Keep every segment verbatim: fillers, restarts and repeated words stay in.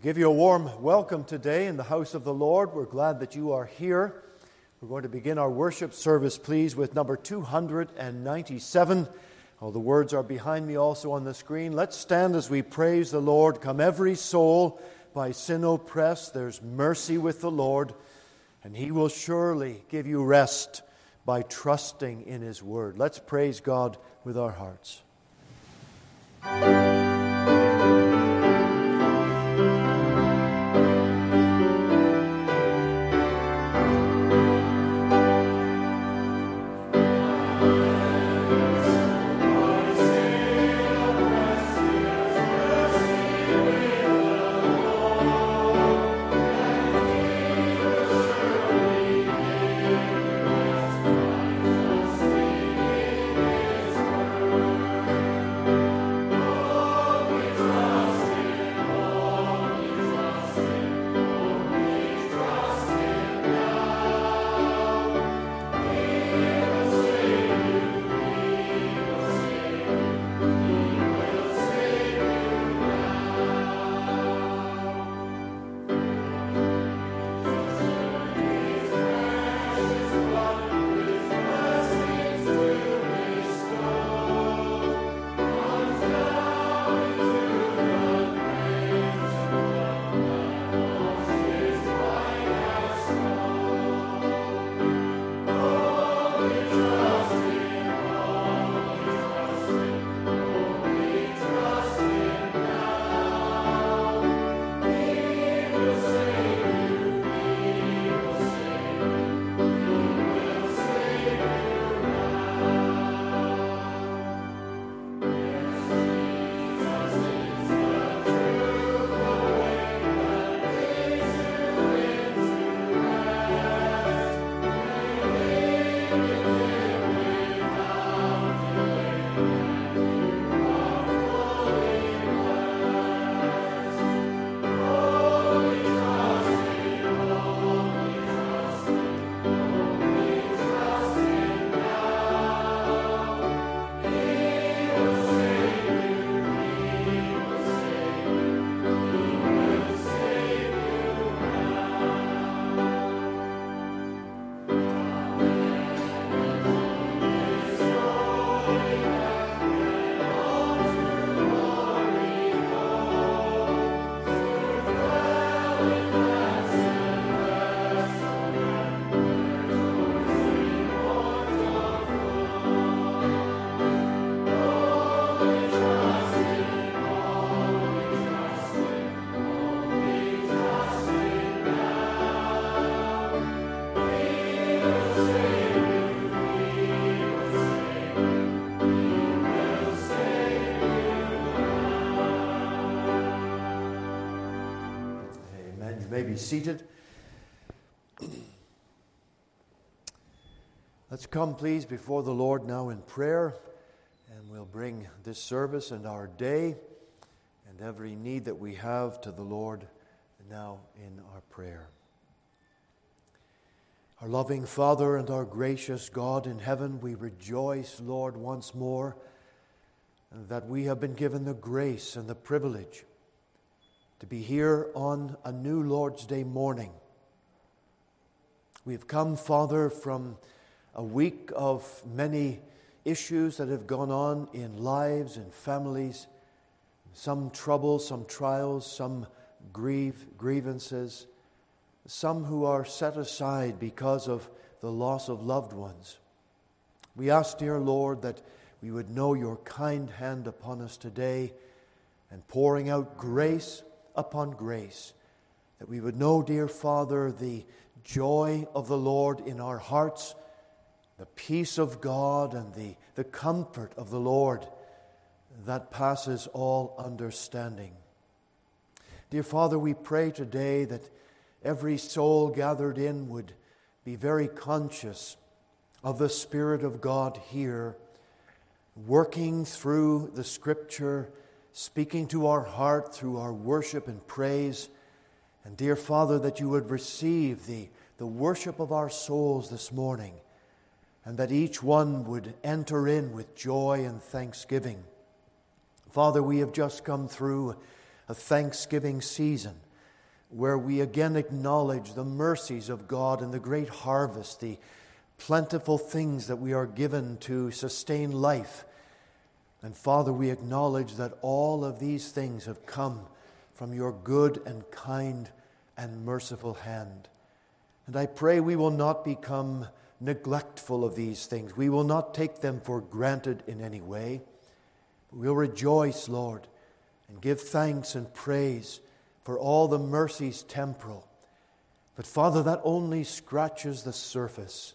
We give you a warm welcome today in the house of the Lord. We're glad that you are here. We're going to begin our worship service, please, with number two hundred ninety-seven. All the words are behind me also on the screen. Let's stand as we praise the Lord. Come every soul by sin oppressed. There's mercy with the Lord, and he will surely give you rest by trusting in his word. Let's praise God with our hearts. Be seated. Let's come, please, before the Lord now in prayer, and we'll bring this service and our day and every need that we have to the Lord now in our prayer. Our loving Father and our gracious God in heaven, we rejoice, Lord, once more that we have been given the grace and the privilege to be here on a new Lord's Day morning. We have come, Father, from a week of many issues that have gone on in lives and families, some troubles, some trials, some grieve, grievances, some who are set aside because of the loss of loved ones. We ask, dear Lord, that we would know your kind hand upon us today and pouring out grace upon grace, that we would know, dear Father, the joy of the Lord in our hearts, the peace of God and the, the comfort of the Lord that passes all understanding. Dear Father, we pray today that every soul gathered in would be very conscious of the Spirit of God here, working through the Scripture, speaking to our heart through our worship and praise. And dear Father, that you would receive the, the worship of our souls this morning, and that each one would enter in with joy and thanksgiving. Father, we have just come through a Thanksgiving season, where we again acknowledge the mercies of God and the great harvest, the plentiful things that we are given to sustain life. And Father, we acknowledge that all of these things have come from your good and kind and merciful hand. And I pray we will not become neglectful of these things. We will not take them for granted in any way. We'll rejoice, Lord, and give thanks and praise for all the mercies temporal. But Father, that only scratches the surface,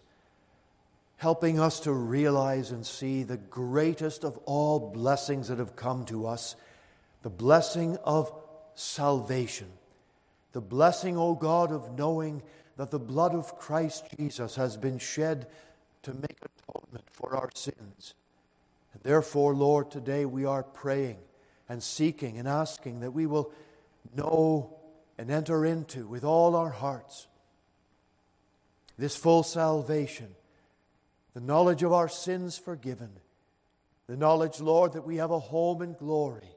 helping us to realize and see the greatest of all blessings that have come to us, the blessing of salvation, the blessing, O God, of knowing that the blood of Christ Jesus has been shed to make atonement for our sins. And therefore, Lord, today we are praying and seeking and asking that we will know and enter into with all our hearts this full salvation, the knowledge of our sins forgiven, the knowledge, Lord, that we have a home in glory,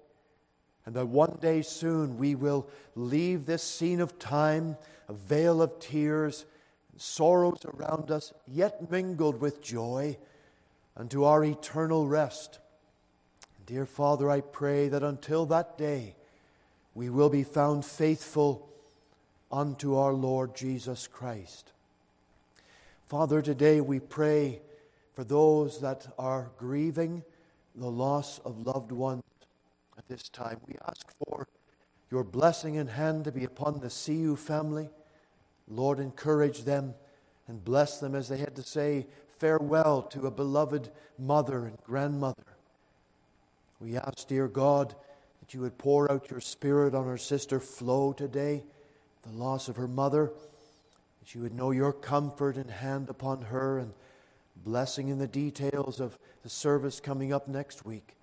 and that one day soon we will leave this scene of time, a veil of tears, and sorrows around us, yet mingled with joy, unto our eternal rest. And dear Father, I pray that until that day, we will be found faithful unto our Lord Jesus Christ. Father, today we pray for those that are grieving the loss of loved ones at this time. We ask for your blessing and hand to be upon the C U family. Lord, encourage them and bless them as they had to say farewell to a beloved mother and grandmother. We ask, dear God, that you would pour out your Spirit on our sister Flo today, the loss of her mother, that you would know your comfort and hand upon her and blessing in the details of the service coming up next week.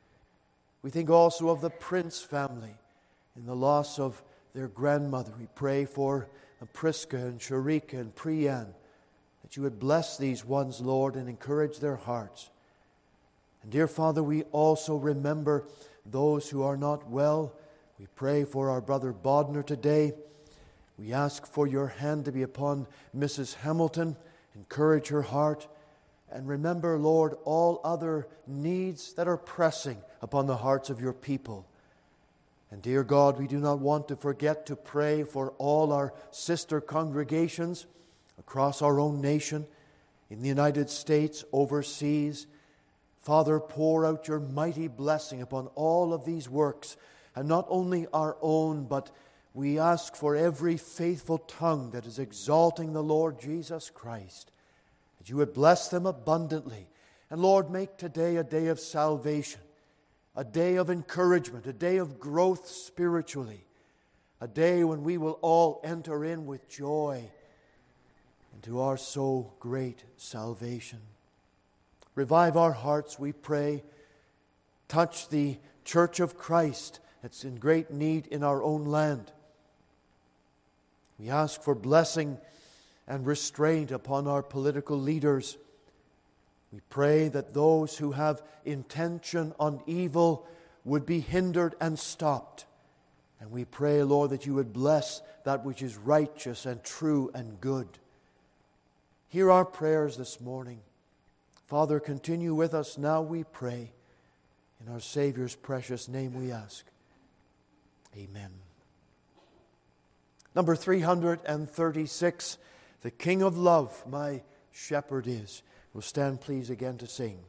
We think also of the Prince family in the loss of their grandmother. We pray for Prisca and Sharika and Priyan, that you would bless these ones, Lord, and encourage their hearts. And dear Father, we also remember those who are not well. We pray for our brother Bodner today. We ask for your hand to be upon Missus Hamilton. Encourage her heart. And remember, Lord, all other needs that are pressing upon the hearts of your people. And dear God, we do not want to forget to pray for all our sister congregations across our own nation, in the United States, overseas. Father, pour out your mighty blessing upon all of these works, and not only our own, but we ask for every faithful tongue that is exalting the Lord Jesus Christ, that you would bless them abundantly. And Lord, make today a day of salvation, a day of encouragement, a day of growth spiritually, a day when we will all enter in with joy into our so great salvation. Revive our hearts, we pray. Touch the Church of Christ that's in great need in our own land. We ask for blessing and restraint upon our political leaders. We pray that those who have intention on evil would be hindered and stopped. And we pray, Lord, that you would bless that which is righteous and true and good. Hear our prayers this morning. Father, continue with us now, we pray. In our Savior's precious name we ask. Amen. Number three hundred thirty-six, The King of Love, My Shepherd Is. We'll stand, please, again to sing.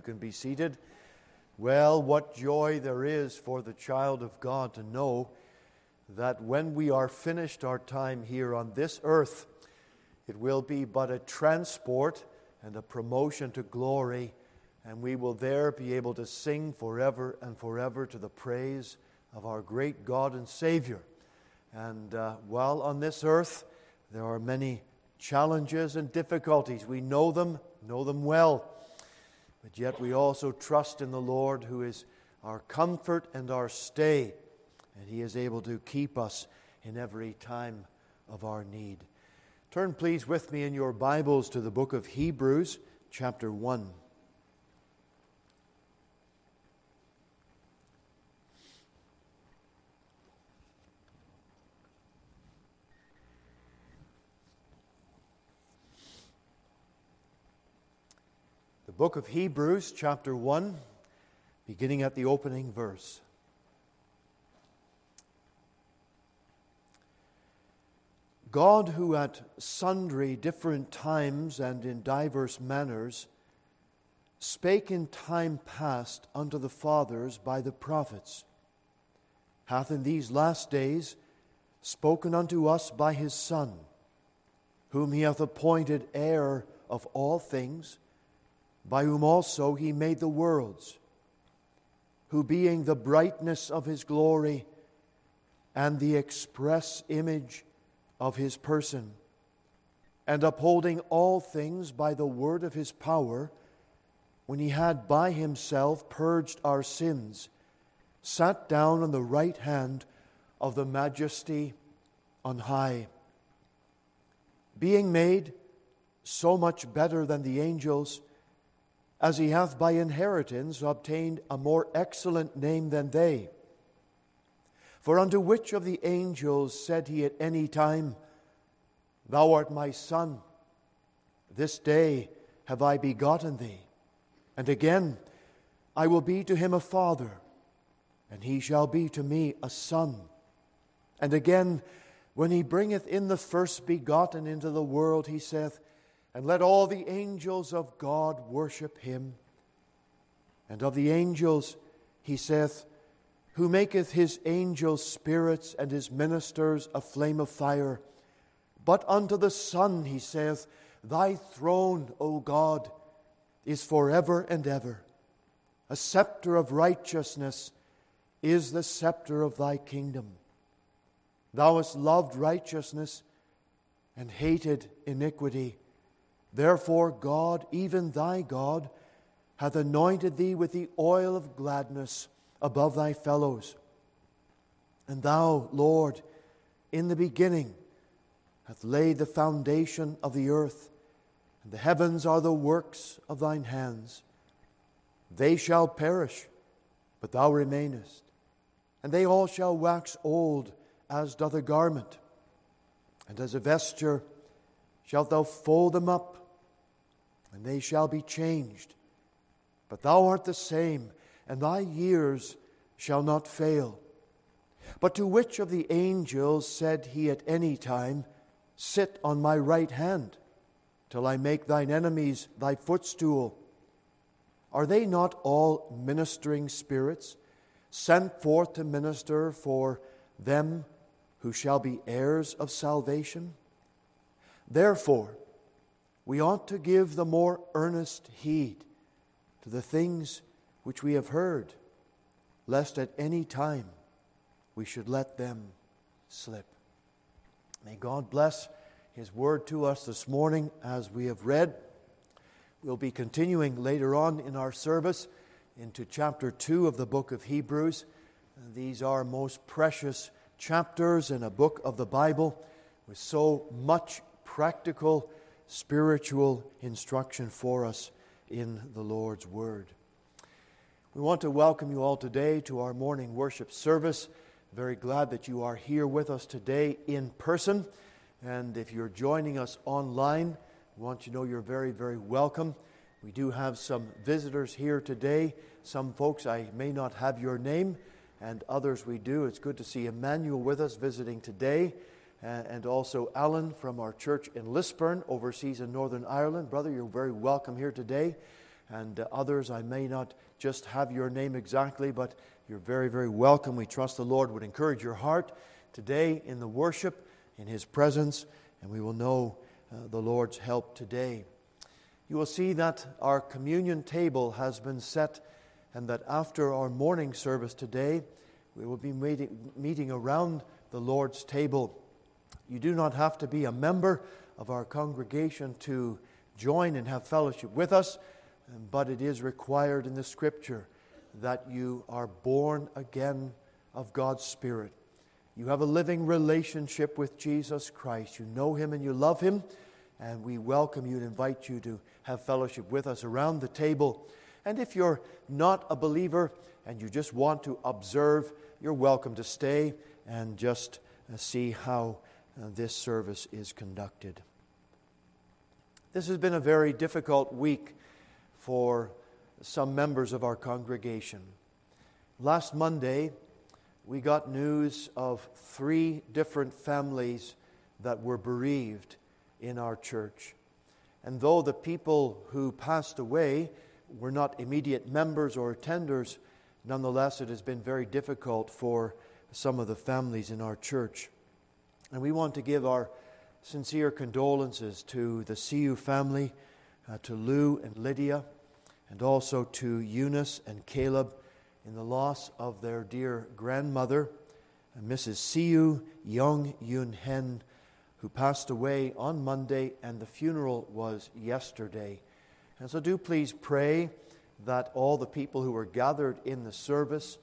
You can be seated. Well, what joy there is for the child of God to know that when we are finished our time here on this earth, it will be but a transport and a promotion to glory, and we will there be able to sing forever and forever to the praise of our great God and Savior. And uh, while on this earth, there are many challenges and difficulties. We know them, know them well. But yet we also trust in the Lord, who is our comfort and our stay. And He is able to keep us in every time of our need. Turn, please, with me in your Bibles to the book of Hebrews, chapter one. Book of Hebrews, chapter one, beginning at the opening verse. God, who at sundry different times and in diverse manners spake in time past unto the fathers by the prophets, hath in these last days spoken unto us by His Son, whom He hath appointed heir of all things, by whom also He made the worlds, who being the brightness of His glory and the express image of His person, and upholding all things by the word of His power, when He had by Himself purged our sins, sat down on the right hand of the Majesty on high, being made so much better than the angels, as He hath by inheritance obtained a more excellent name than they. For unto which of the angels said He at any time, Thou art my Son, this day have I begotten thee? And again, I will be to him a father, and he shall be to me a son. And again, when He bringeth in the first begotten into the world, He saith, And let all the angels of God worship Him. And of the angels He saith, Who maketh His angels spirits and His ministers a flame of fire. But unto the Son He saith, Thy throne, O God, is forever and ever. A scepter of righteousness is the scepter of Thy kingdom. Thou hast loved righteousness and hated iniquity. Therefore God, even thy God, hath anointed thee with the oil of gladness above thy fellows. And thou, Lord, in the beginning hath laid the foundation of the earth, and the heavens are the works of thine hands. They shall perish, but thou remainest, and they all shall wax old as doth a garment, and as a vesture shalt thou fold them up, and they shall be changed. But thou art the same, and thy years shall not fail. But to which of the angels said He at any time, Sit on my right hand, till I make thine enemies thy footstool? Are they not all ministering spirits, sent forth to minister for them who shall be heirs of salvation? Therefore, we ought to give the more earnest heed to the things which we have heard, lest at any time we should let them slip. May God bless His word to us this morning as we have read. We'll be continuing later on in our service into chapter two of the book of Hebrews. These are most precious chapters in a book of the Bible with so much practical, spiritual instruction for us in the Lord's Word. We want to welcome you all today to our morning worship service. Very glad that you are here with us today in person. And if you're joining us online, we want you to know you're very, very welcome. We do have some visitors here today. Some folks, I may not have your name, and others we do. It's good to see Emmanuel with us visiting today. And also Alan from our church in Lisburn, overseas in Northern Ireland. Brother, you're very welcome here today. and uh, others. I may not just have your name exactly, but you're very, very welcome. We trust the Lord would encourage your heart today in the worship, in His presence, and we will know uh, the Lord's help today. You will see that our communion table has been set, and that after our morning service today, we will be meeting, meeting around the Lord's table. You do not have to be a member of our congregation to join and have fellowship with us, but it is required in the Scripture that you are born again of God's Spirit. You have a living relationship with Jesus Christ. You know Him and you love Him, and we welcome you and invite you to have fellowship with us around the table. And if you're not a believer and you just want to observe, you're welcome to stay and just see how this service is conducted. This has been a very difficult week for some members of our congregation. Last Monday, we got news of three different families that were bereaved in our church. And though the people who passed away were not immediate members or attenders, nonetheless, it has been very difficult for some of the families in our church. And we want to give our sincere condolences to the Sioux family, uh, to Lou and Lydia, and also to Eunice and Caleb in the loss of their dear grandmother, Missus Sioux Young Yun Hen, who passed away on Monday, and the funeral was yesterday. And so do please pray that all the people who were gathered in the service,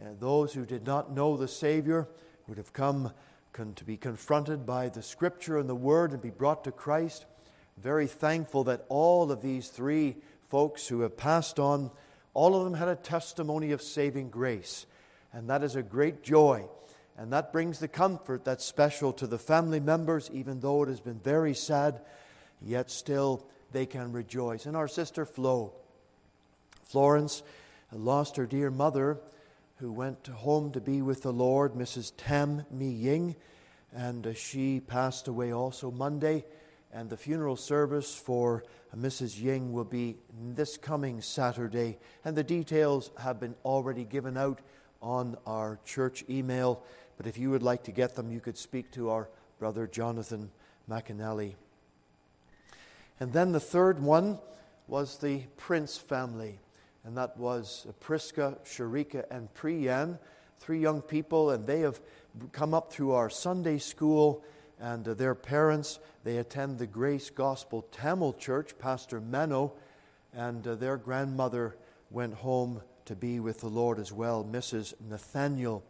and those who did not know the Savior, would have come con- to be confronted by the Scripture and the Word and be brought to Christ. Very thankful that all of these three folks who have passed on, all of them had a testimony of saving grace. And that is a great joy. And that brings the comfort that's special to the family members, even though it has been very sad, yet still they can rejoice. And our sister Flo, Florence, lost her dear mother, who went home to be with the Lord, Missus Tam Mi Ying, and she passed away also Monday. And the funeral service for Missus Ying will be this coming Saturday. And the details have been already given out on our church email. But if you would like to get them, you could speak to our brother Jonathan Mackinelli. And then the third one was the Prince family. And that was Prisca, Sharika, and Priyan, three young people. And they have come up through our Sunday school. And uh, their parents, they attend the Grace Gospel Tamil Church, Pastor Meno. And uh, their grandmother went home to be with the Lord as well, Missus Nathaniel.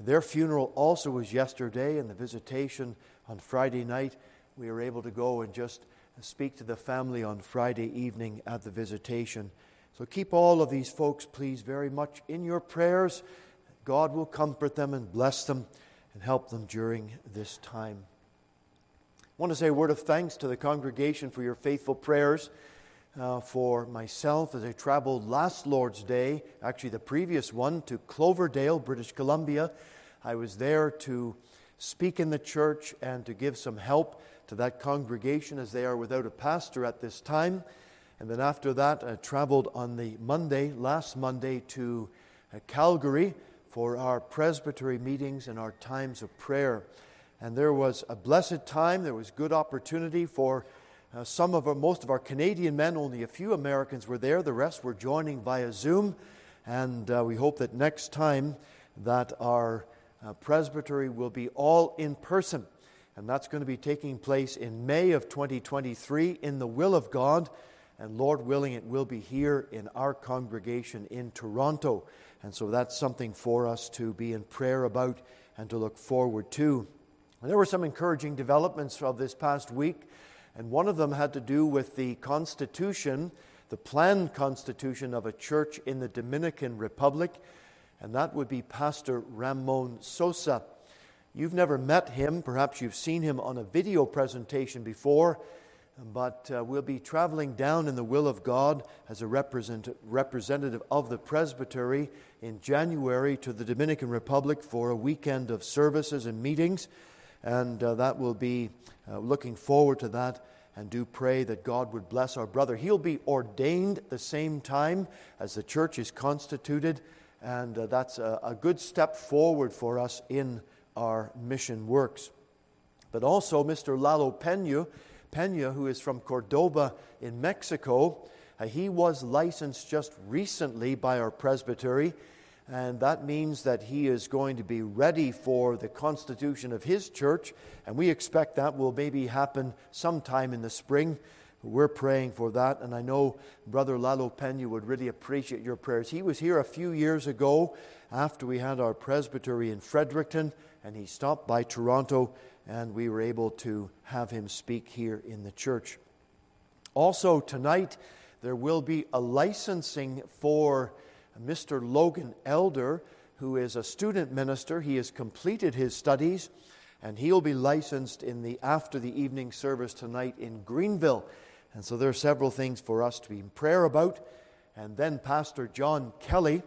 Their funeral also was yesterday, and the visitation on Friday night. We were able to go and just speak to the family on Friday evening at the visitation. So keep all of these folks, please, very much in your prayers. God will comfort them and bless them and help them during this time. I want to say a word of thanks to the congregation for your faithful prayers uh, for myself as I traveled last Lord's Day, actually the previous one, to Cloverdale, British Columbia. I was there to speak in the church and to give some help to that congregation as they are without a pastor at this time. And then after that, I traveled on the Monday, last Monday, to Calgary for our presbytery meetings and our times of prayer. And there was a blessed time. There was good opportunity for uh, some of our, most of our Canadian men. Only a few Americans were there. The rest were joining via Zoom. And uh, we hope that next time that our uh, presbytery will be all in person. And that's going to be taking place in May of twenty twenty-three in the will of God. And Lord willing, it will be here in our congregation in Toronto. And so that's something for us to be in prayer about and to look forward to. And there were some encouraging developments of this past week. And one of them had to do with the constitution, the planned constitution of a church in the Dominican Republic. And that would be Pastor Ramon Sosa. You've never met him. Perhaps you've seen him on a video presentation before, but uh, we'll be traveling down in the will of God as a represent- representative of the presbytery in January to the Dominican Republic for a weekend of services and meetings, and uh, that will be uh, looking forward to that. and do pray that God would bless our brother. He'll be ordained the same time as the church is constituted, and uh, that's a, a good step forward for us in our mission works. But also Mister Lalo Peñu, Peña, who is from Cordoba in Mexico, uh, he was licensed just recently by our presbytery, and that means that he is going to be ready for the constitution of his church, and we expect that will maybe happen sometime in the spring. We're praying for that, and I know Brother Lalo Peña would really appreciate your prayers. He was here a few years ago after we had our presbytery in Fredericton, and he stopped by Toronto, and we were able to have him speak here in the church. Also tonight, there will be a licensing for Mister Logan Elder, who is a student minister. He has completed his studies, and he'll be licensed in the after the evening service tonight in Greenville. And so there are several things for us to be in prayer about. And then Pastor John Kelly,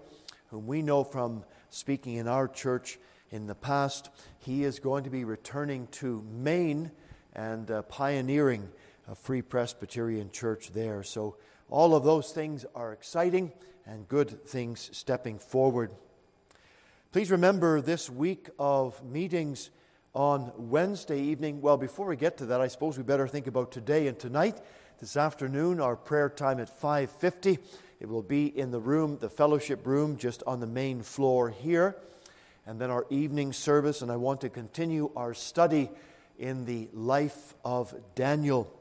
whom we know from speaking in our church in the past, he is going to be returning to Maine and uh, pioneering a Free Presbyterian church there. So all of those things are exciting and good things stepping forward. Please remember this week of meetings on Wednesday evening. Well, before we get to that, I suppose we better think about today and tonight. This afternoon, our prayer time at five fifty. It will be in the room, the fellowship room, just on the main floor here. And then our evening service, and I want to continue our study in the life of Daniel.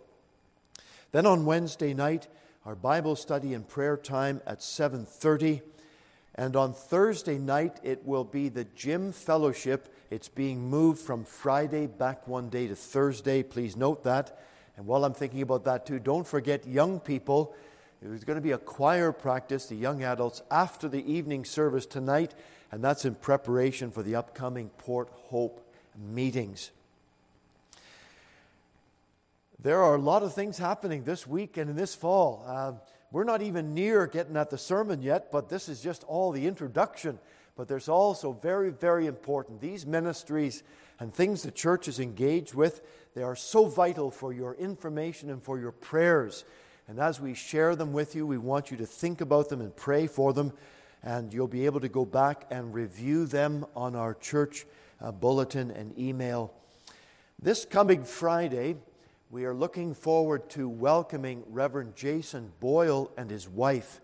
Then on Wednesday night, our Bible study and prayer time at seven thirty. And on Thursday night, it will be the gym fellowship. It's being moved from Friday back one day to Thursday. Please note that. And while I'm thinking about that too, don't forget young people. There's going to be a choir practice, the young adults, after the evening service tonight. And that's in preparation for the upcoming Port Hope meetings. There are a lot of things happening this week and in this fall. Uh, we're not even near getting at the sermon yet, but this is just all the introduction. But there's also very, very important. These ministries and things the church is engaged with, they are so vital for your information and for your prayers. And as we share them with you, we want you to think about them and pray for them. And you'll be able to go back and review them on our church uh, bulletin and email. This coming Friday, we are looking forward to welcoming Reverend Jason Boyle and his wife.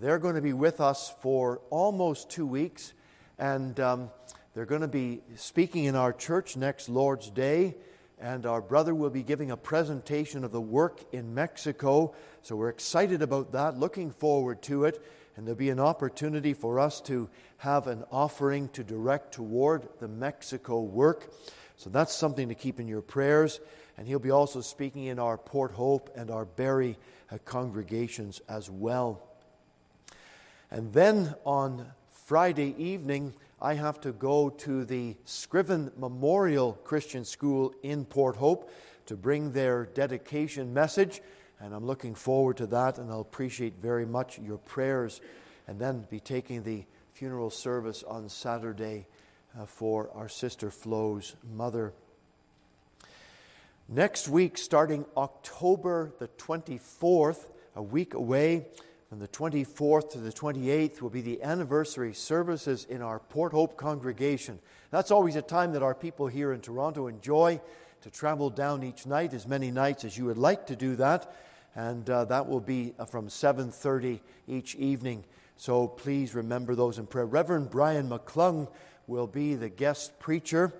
They're going to be with us for almost two weeks, and um, they're going to be speaking in our church next Lord's Day, and our brother will be giving a presentation of the work in Mexico, so we're excited about that, looking forward to it, and there'll be an opportunity for us to have an offering to direct toward the Mexico work, so that's something to keep in your prayers. And he'll be also speaking in our Port Hope and our Barrie uh, congregations as well. And then on Friday evening, I have to go to the Scriven Memorial Christian School in Port Hope to bring their dedication message. And I'm looking forward to that, and I'll appreciate very much your prayers. And then be taking the funeral service on Saturday uh, for our sister Flo's mother. Next week, starting October the twenty-fourth, a week away, from the twenty-fourth to the twenty-eighth will be the anniversary services in our Port Hope congregation. That's always a time that our people here in Toronto enjoy, to travel down each night, as many nights as you would like to do that, and uh, that will be from seven thirty each evening. So please remember those in prayer. Reverend Brian McClung will be the guest preacher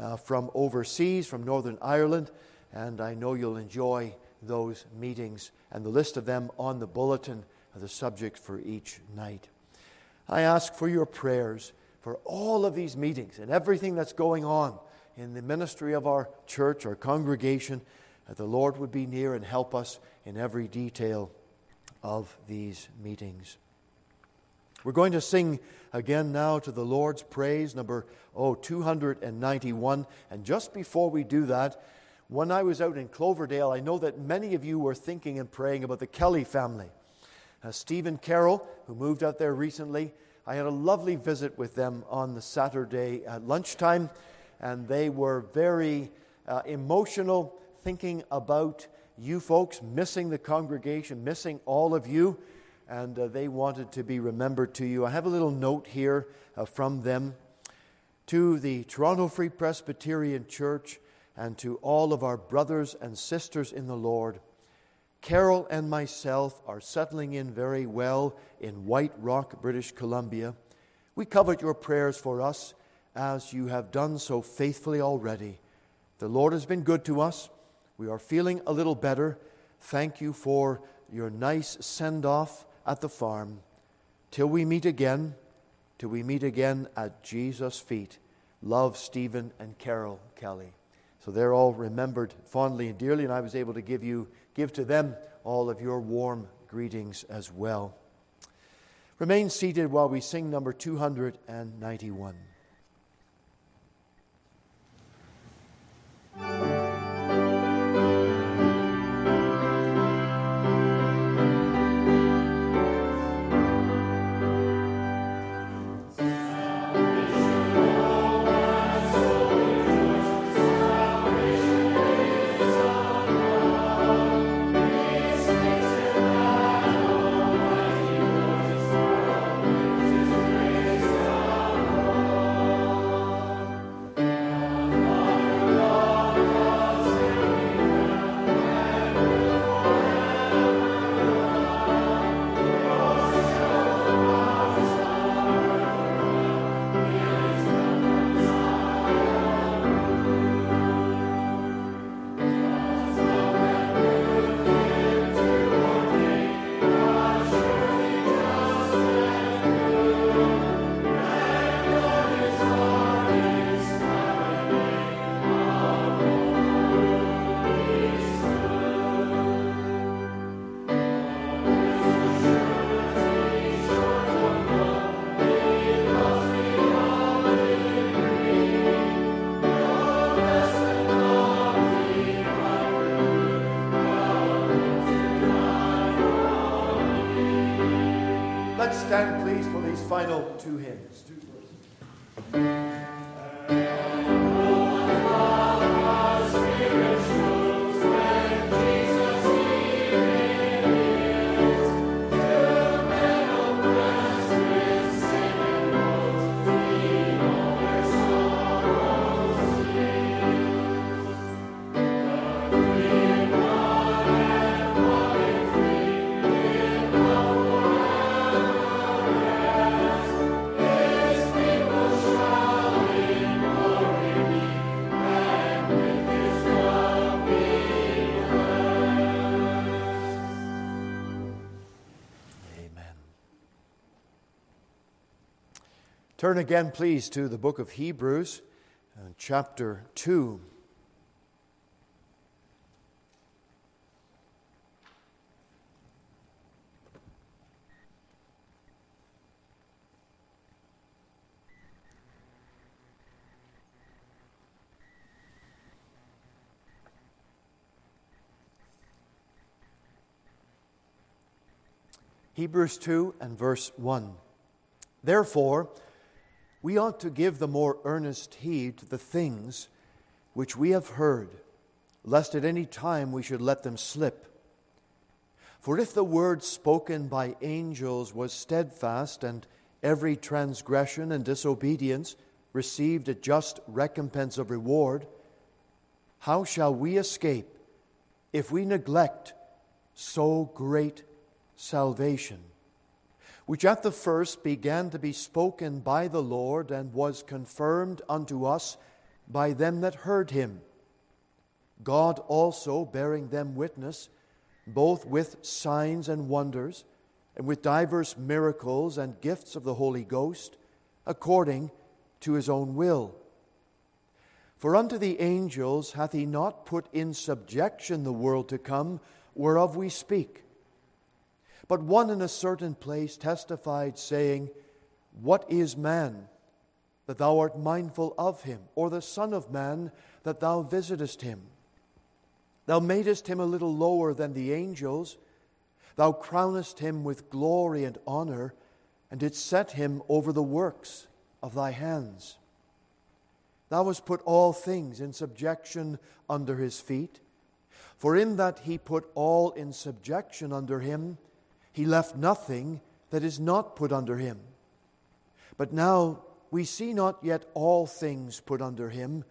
uh, from overseas, from Northern Ireland. And I know you'll enjoy those meetings, and the list of them on the bulletin are the subjects for each night. I ask for your prayers for all of these meetings and everything that's going on in the ministry of our church, our congregation, that the Lord would be near and help us in every detail of these meetings. We're going to sing again now to the Lord's praise, number oh, two hundred ninety-one. And just before we do that, when I was out in Cloverdale, I know that many of you were thinking and praying about the Kelly family. Uh, Steve and Carol, who moved out there recently, I had a lovely visit with them on the Saturday at lunchtime, and they were very uh, emotional, thinking about you folks, missing the congregation, missing all of you, and uh, they wanted to be remembered to you. I have a little note here uh, from them to the Toronto Free Presbyterian Church and to all of our brothers and sisters in the Lord. Carol and myself are settling in very well in White Rock, British Columbia. We covet your prayers for us as you have done so faithfully already. The Lord has been good to us. We are feeling a little better. Thank you for your nice send-off at the farm. Till we meet again, till we meet again at Jesus' feet. Love, Stephen and Carol Kelly. So they're all remembered fondly and dearly, and I was able to give you, give to them all of your warm greetings as well. Remain seated while we sing number two hundred ninety-one. Stand, please, for these final two hymns. Turn again, please, to the book of Hebrews, chapter two. Hebrews two and verse one. Therefore, we ought to give the more earnest heed to the things which we have heard, lest at any time we should let them slip. For if the word spoken by angels was steadfast, and every transgression and disobedience received a just recompense of reward, how shall we escape if we neglect so great salvation, which at the first began to be spoken by the Lord, and was confirmed unto us by them that heard him, God also bearing them witness, both with signs and wonders, and with divers miracles and gifts of the Holy Ghost, according to his own will. For unto the angels hath he not put in subjection the world to come, whereof we speak. But one in a certain place testified, saying, What is man, that thou art mindful of him, or the Son of Man, that thou visitest him? Thou madest him a little lower than the angels. Thou crownest him with glory and honor, and didst set him over the works of thy hands. Thou hast put all things in subjection under his feet, For in that he put all in subjection under him, he left nothing that is not put under him. But now we see not yet all things put under him,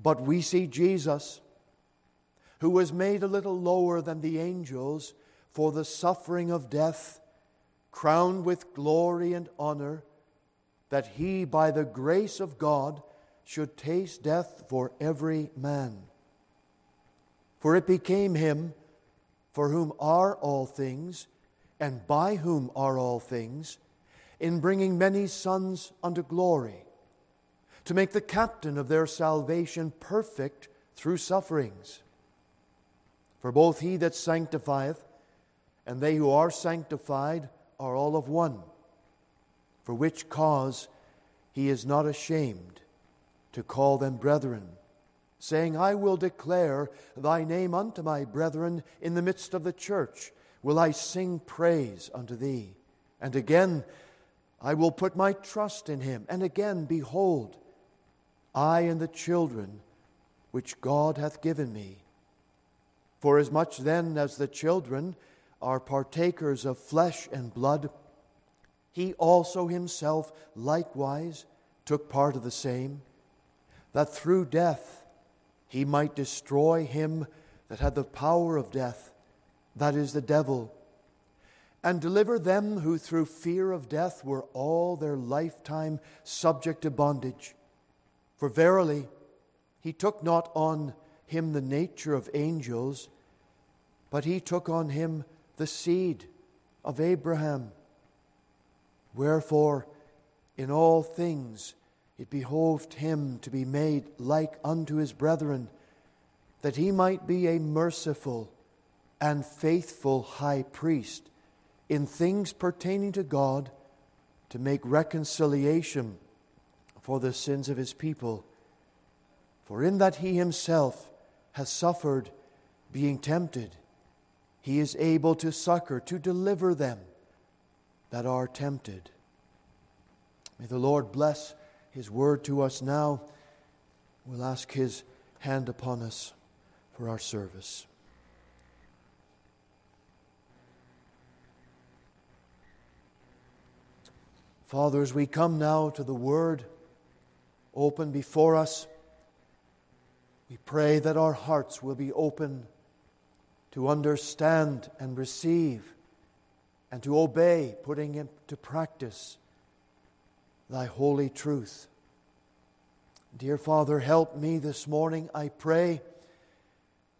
but we see Jesus, who was made a little lower than the angels for the suffering of death, crowned with glory and honor, that he by the grace of God should taste death for every man. For it became him for whom are all things, and by whom are all things, in bringing many sons unto glory, to make the captain of their salvation perfect through sufferings. For both he that sanctifieth and they who are sanctified are all of one, for which cause he is not ashamed to call them brethren, saying, I will declare thy name unto my brethren, in the midst of the church will I sing praise unto thee. And again, I will put my trust in him. And again, behold, I and the children which God hath given me. For as much then as the children are partakers of flesh and blood, he also himself likewise took part of the same, that through death he might destroy him that had the power of death, that is the devil, and deliver them who through fear of death were all their lifetime subject to bondage. For verily, he took not on him the nature of angels, but he took on him the seed of Abraham. Wherefore, in all things it behoved him to be made like unto his brethren, that he might be a merciful and faithful high priest in things pertaining to God, to make reconciliation for the sins of his people. For in that he himself has suffered being tempted, he is able to succor, to deliver them that are tempted. May the Lord bless his word to us now. We'll ask his hand upon us for our service. Father, as we come now to the word open before us, we pray that our hearts will be open to understand and receive and to obey, putting into practice thy holy truth. Dear Father, help me this morning, I pray.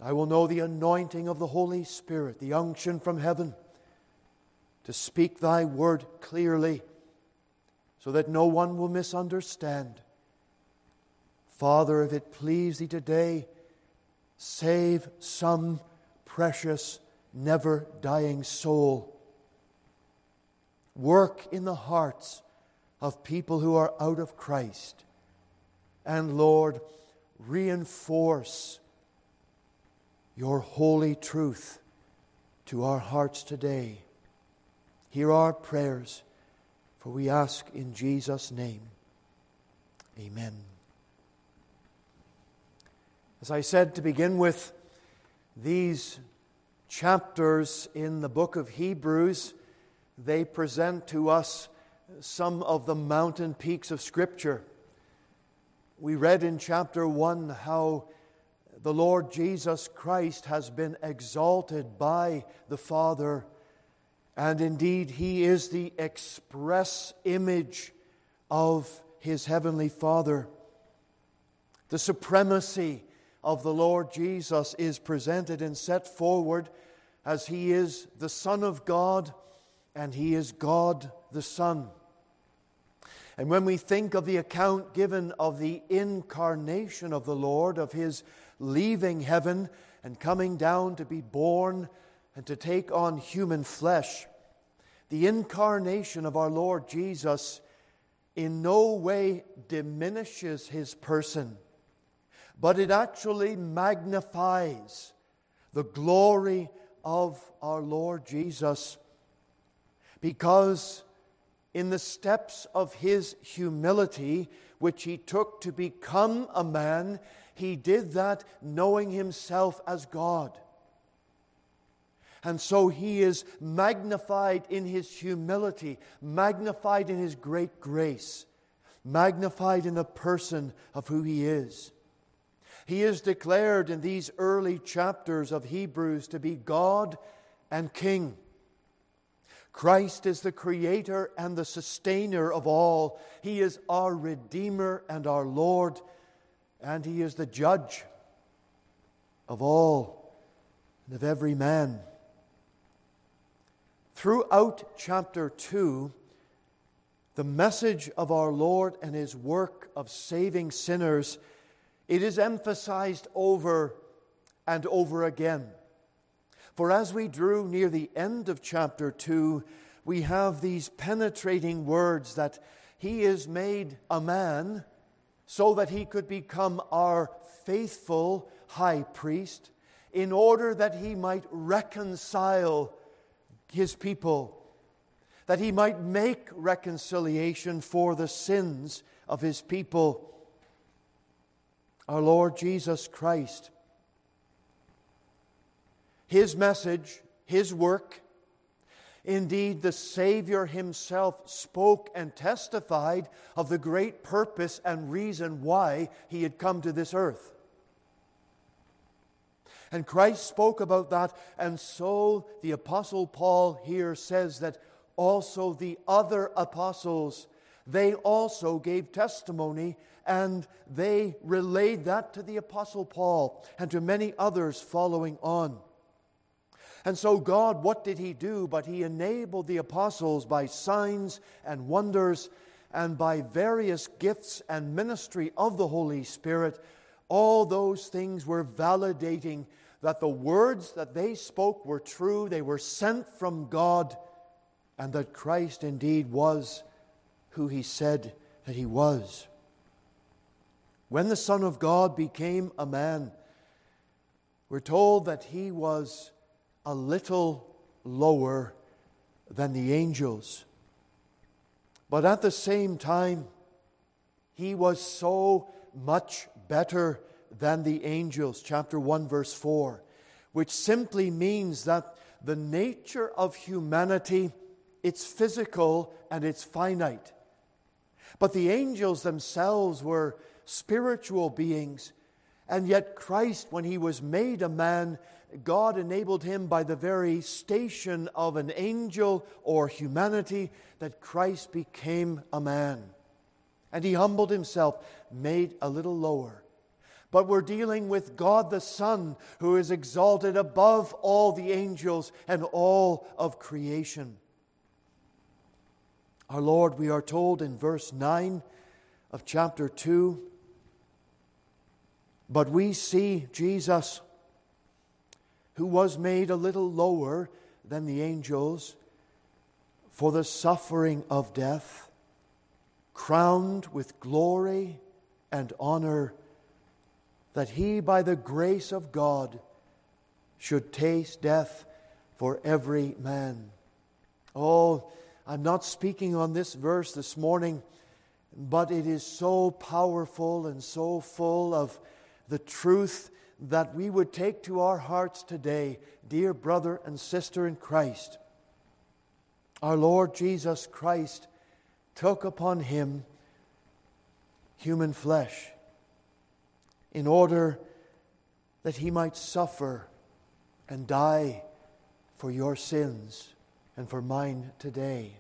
I will know the anointing of the Holy Spirit, the unction from heaven, to speak thy word clearly so that no one will misunderstand. Father, if it please thee today, save some precious, never-dying soul. Work in the hearts of people who are out of Christ. And Lord, reinforce your holy truth to our hearts today. Hear our prayers, for we ask in Jesus' name. Amen. As I said to begin with, these chapters in the book of Hebrews, they present to us some of the mountain peaks of Scripture. We read in chapter one how the Lord Jesus Christ has been exalted by the Father, and indeed he is the express image of his heavenly Father. The supremacy of the Lord Jesus is presented and set forward as he is the Son of God and he is God the Son. And when we think of the account given of the incarnation of the Lord, of his leaving heaven and coming down to be born and to take on human flesh, the incarnation of our Lord Jesus in no way diminishes his person, but it actually magnifies the glory of our Lord Jesus, because in the steps of his humility, which he took to become a man, he did that knowing himself as God. And so he is magnified in his humility, magnified in his great grace, magnified in the person of who he is. He is declared in these early chapters of Hebrews to be God and King. Christ is the Creator and the Sustainer of all. He is our Redeemer and our Lord, and He is the Judge of all and of every man. Throughout chapter two, the message of our Lord and His work of saving sinners, it is emphasized over and over again. For as we drew near the end of chapter two, we have these penetrating words that He is made a man so that He could become our faithful high priest in order that He might reconcile His people, that He might make reconciliation for the sins of His people. Our Lord Jesus Christ, His message, His work, indeed the Savior Himself spoke and testified of the great purpose and reason why He had come to this earth. And Christ spoke about that, and so the Apostle Paul here says that also the other apostles, they also gave testimony, and they relayed that to the Apostle Paul and to many others following on. And so God, what did He do? But He enabled the apostles by signs and wonders and by various gifts and ministry of the Holy Spirit. All those things were validating that the words that they spoke were true, they were sent from God, and that Christ indeed was who He said that He was. When the Son of God became a man, we're told that He was a little lower than the angels. But at the same time, He was so much better than the angels. Chapter one, verse four, which simply means that the nature of humanity, it's physical and it's finite. But the angels themselves were spiritual beings, and yet Christ, when He was made a man, God enabled Him by the very station of an angel or humanity that Christ became a man. And He humbled Himself, made a little lower. But we're dealing with God the Son, who is exalted above all the angels and all of creation. Our Lord, we are told in verse nine of chapter two, but we see Jesus, who was made a little lower than the angels for the suffering of death, crowned with glory and honor, that He by the grace of God should taste death for every man. Oh, I'm not speaking on this verse this morning, but it is so powerful and so full of the truth that we would take to our hearts today, dear brother and sister in Christ. Our Lord Jesus Christ took upon Him human flesh in order that He might suffer and die for your sins and for mine today.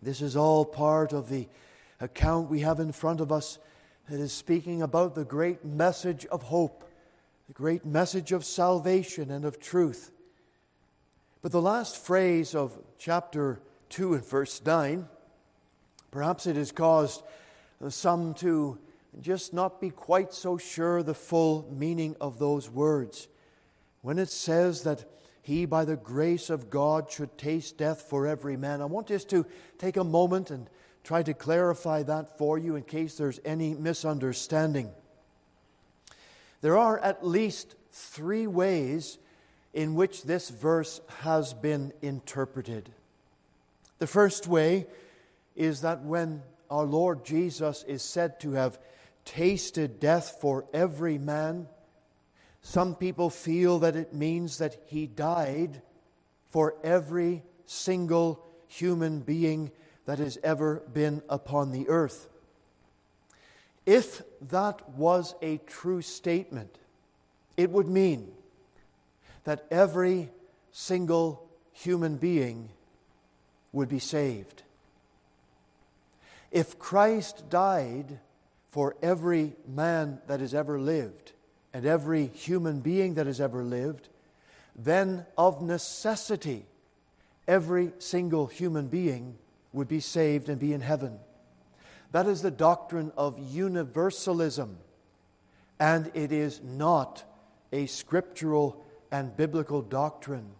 This is all part of the account we have in front of us that is speaking about the great message of hope, the great message of salvation and of truth. But the last phrase of chapter two and verse nine, perhaps it has caused some to just not be quite so sure the full meaning of those words. When it says that He, by the grace of God, should taste death for every man, I want us to take a moment and try to clarify that for you in case there's any misunderstanding. There are at least three ways in which this verse has been interpreted. The first way is that when our Lord Jesus is said to have tasted death for every man, some people feel that it means that he died for every single human being that has ever been upon the earth. If that was a true statement, it would mean that every single human being would be saved. If Christ died for every man that has ever lived and every human being that has ever lived, then of necessity, every single human being would be saved and be in heaven. That is the doctrine of universalism, and it is not a scriptural and biblical doctrine.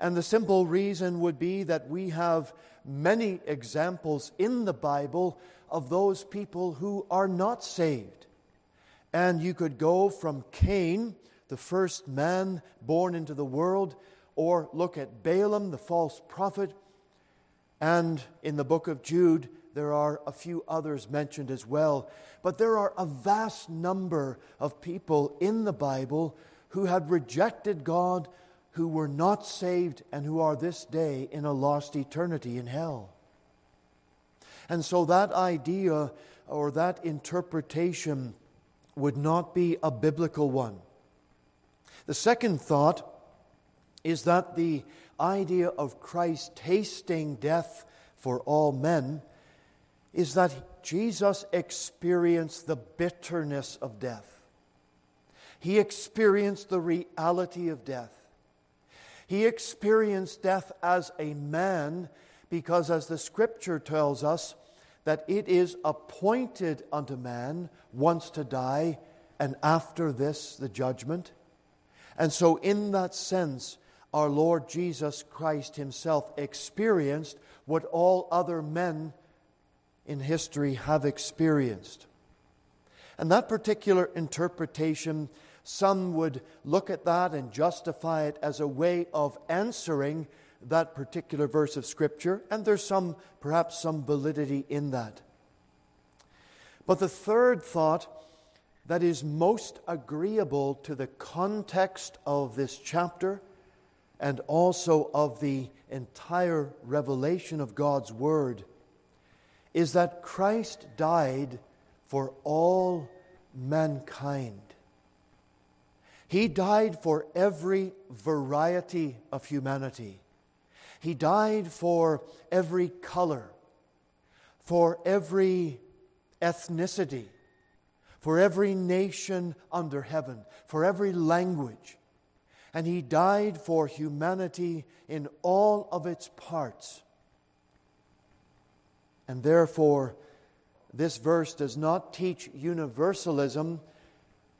And the simple reason would be that we have many examples in the Bible of those people who are not saved. And you could go from Cain, the first man born into the world, or look at Balaam, the false prophet. And in the book of Jude, there are a few others mentioned as well. But there are a vast number of people in the Bible who had rejected God, who were not saved, and who are this day in a lost eternity in hell. And so that idea or that interpretation would not be a biblical one. The second thought is that the idea of Christ tasting death for all men is that Jesus experienced the bitterness of death. He experienced the reality of death. He experienced death as a man because, as the Scripture tells us, that it is appointed unto man once to die, and after this the judgment. And so in that sense, our Lord Jesus Christ himself experienced what all other men in history have experienced. And that particular interpretation, some would look at that and justify it as a way of answering that particular verse of Scripture, and there's some, perhaps some validity in that. But the third thought that is most agreeable to the context of this chapter and also of the entire revelation of God's Word is that Christ died for all mankind. He died for every variety of humanity. He died for every color, for every ethnicity, for every nation under heaven, for every language. And He died for humanity in all of its parts. And therefore, this verse does not teach universalism,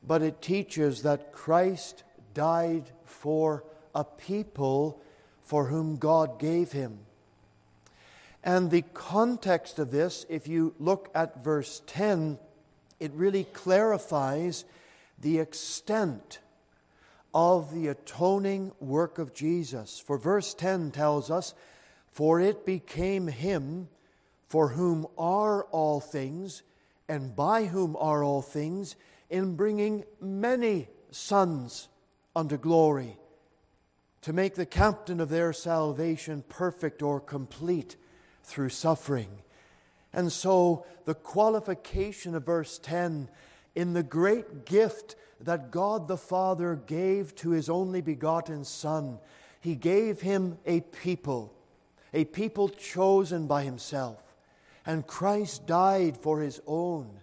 but it teaches that Christ died for a people for whom God gave Him. And the context of this, if you look at verse ten, it really clarifies the extent of the atoning work of Jesus. For verse ten tells us, "For it became Him for whom are all things, and by whom are all things, in bringing many sons unto glory, to make the captain of their salvation perfect or complete through suffering." And so the qualification of verse ten, in the great gift that God the Father gave to His only begotten Son, He gave Him a people, a people chosen by Himself. And Christ died for His own.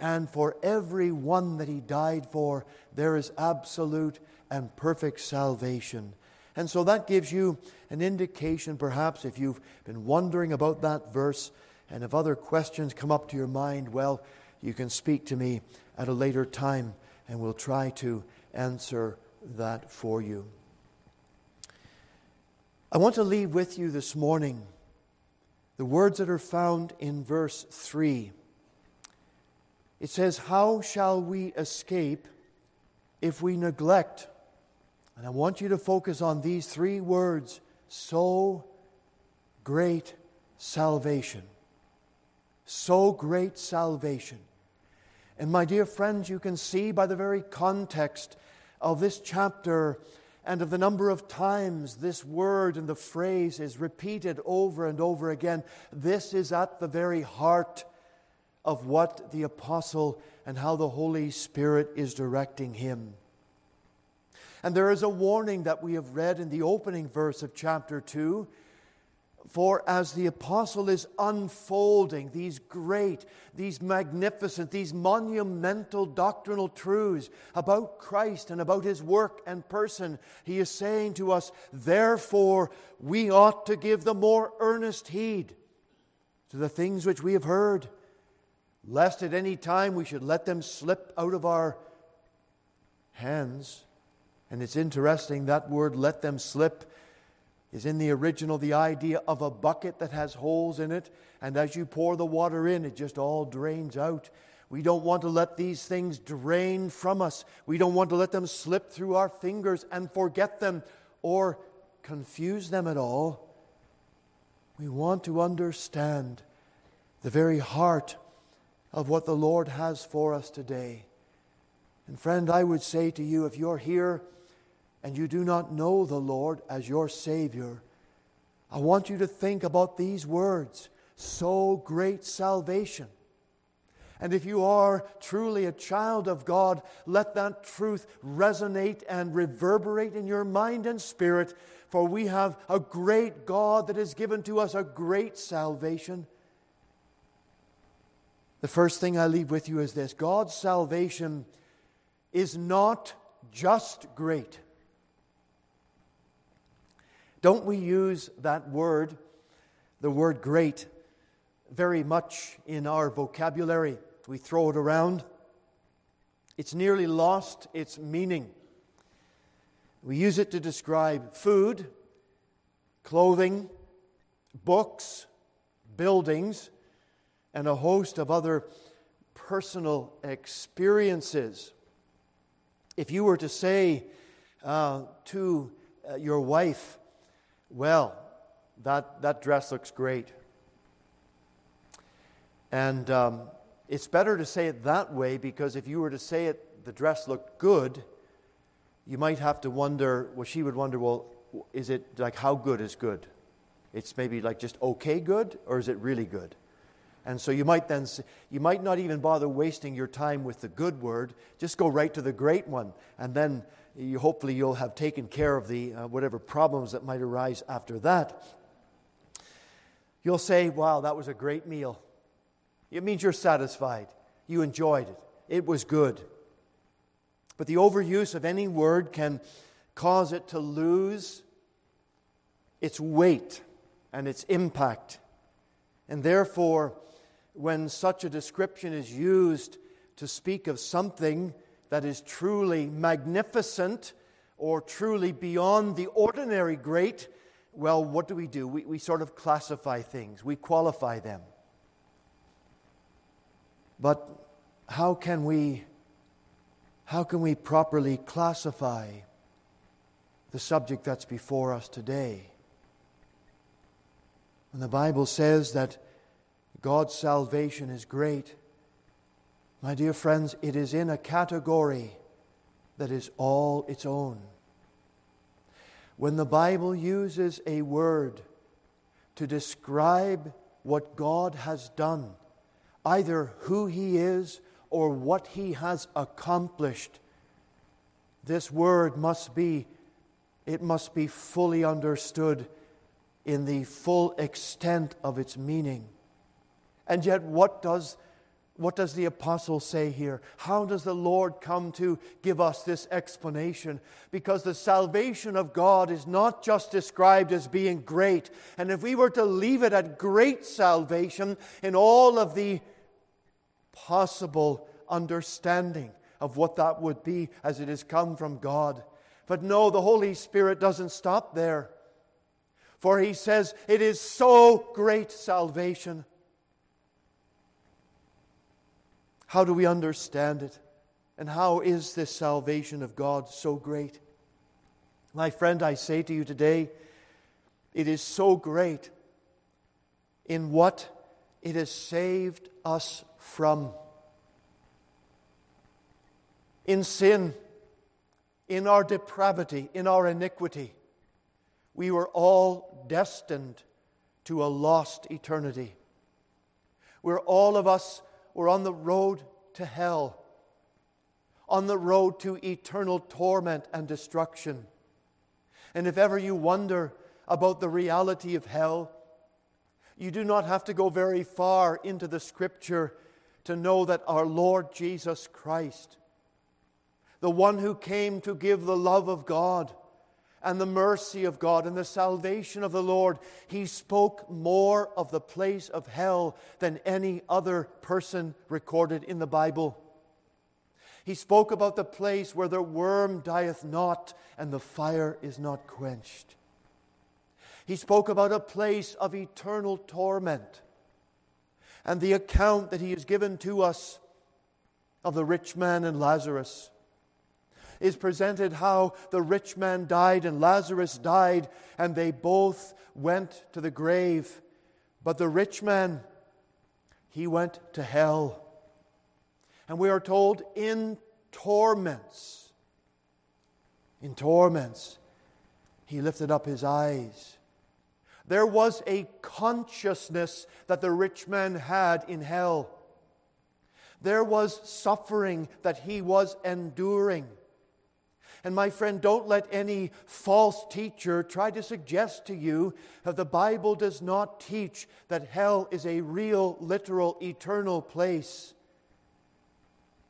And for every one that He died for, there is absolute and perfect salvation. And so that gives you an indication, perhaps, if you've been wondering about that verse, and if other questions come up to your mind, well, you can speak to me at a later time, and we'll try to answer that for you. I want to leave with you this morning the words that are found in verse three. It says, "How shall we escape if we neglect?" And I want you to focus on these three words: so great salvation. So great salvation. And my dear friends, you can see by the very context of this chapter and of the number of times this word and the phrase is repeated over and over again, this is at the very heart of what the apostle and how the Holy Spirit is directing him. And there is a warning that we have read in the opening verse of chapter two. For as the apostle is unfolding these great, these magnificent, these monumental doctrinal truths about Christ and about his work and person, he is saying to us, therefore, we ought to give the more earnest heed to the things which we have heard, lest at any time we should let them slip out of our hands. And it's interesting, that word, let them slip, is in the original the idea of a bucket that has holes in it, and as you pour the water in, it just all drains out. We don't want to let these things drain from us. We don't want to let them slip through our fingers and forget them or confuse them at all. We want to understand the very heart of what the Lord has for us today. And friend, I would say to you, if you're here and you do not know the Lord as your Savior, I want you to think about these words, so great salvation. And if you are truly a child of God, let that truth resonate and reverberate in your mind and spirit, for we have a great God that has given to us a great salvation. The first thing I leave with you is this, God's salvation is not just great. Don't we use that word, the word great, very much in our vocabulary? We throw it around. It's nearly lost its meaning. We use it to describe food, clothing, books, buildings, and a host of other personal experiences. If you were to say uh, to uh, your wife, well, that, that dress looks great. And um, it's better to say it that way, because if you were to say it, the dress looked good, you might have to wonder, well, she would wonder, well, is it like how good is good? It's maybe like just okay good, or is it really good? And so you might then, you might not even bother wasting your time with the good word, just go right to the great one, and then You, hopefully you'll have taken care of the uh, whatever problems that might arise after that. You'll say, wow, that was a great meal. It means you're satisfied. You enjoyed it. It was good. But the overuse of any word can cause it to lose its weight and its impact. And therefore, when such a description is used to speak of something that is truly magnificent or truly beyond the ordinary great, well, what do we do? We, we sort of classify things. We qualify them. But how can we, how can we properly classify the subject that's before us today? When the Bible says that God's salvation is great, my dear friends, it is in a category that is all its own. When the Bible uses a word to describe what God has done, either who He is or what He has accomplished, this word must be, it must be fully understood in the full extent of its meaning. And yet, what does What does the apostle say here? How does the Lord come to give us this explanation? Because the salvation of God is not just described as being great. And if we were to leave it at great salvation in all of the possible understanding of what that would be as it has come from God. But no, the Holy Spirit doesn't stop there. For He says, it is so great salvation. How do we understand it? And how is this salvation of God so great? My friend, I say to you today, it is so great in what it has saved us from. In sin, in our depravity, in our iniquity, we were all destined to a lost eternity. Where all of us were on the road to hell, on the road to eternal torment and destruction. And if ever you wonder about the reality of hell, you do not have to go very far into the Scripture to know that our Lord Jesus Christ, the one who came to give the love of God and the mercy of God and the salvation of the Lord, he spoke more of the place of hell than any other person recorded in the Bible. He spoke about the place where the worm dieth not and the fire is not quenched. He spoke about a place of eternal torment. And the account that he has given to us of the rich man and Lazarus is presented how the rich man died and Lazarus died, and they both went to the grave. But the rich man, he went to hell. And we are told, in torments, in torments, he lifted up his eyes. There was a consciousness that the rich man had in hell. There was suffering that he was enduring. And my friend, don't let any false teacher try to suggest to you that the Bible does not teach that hell is a real, literal, eternal place.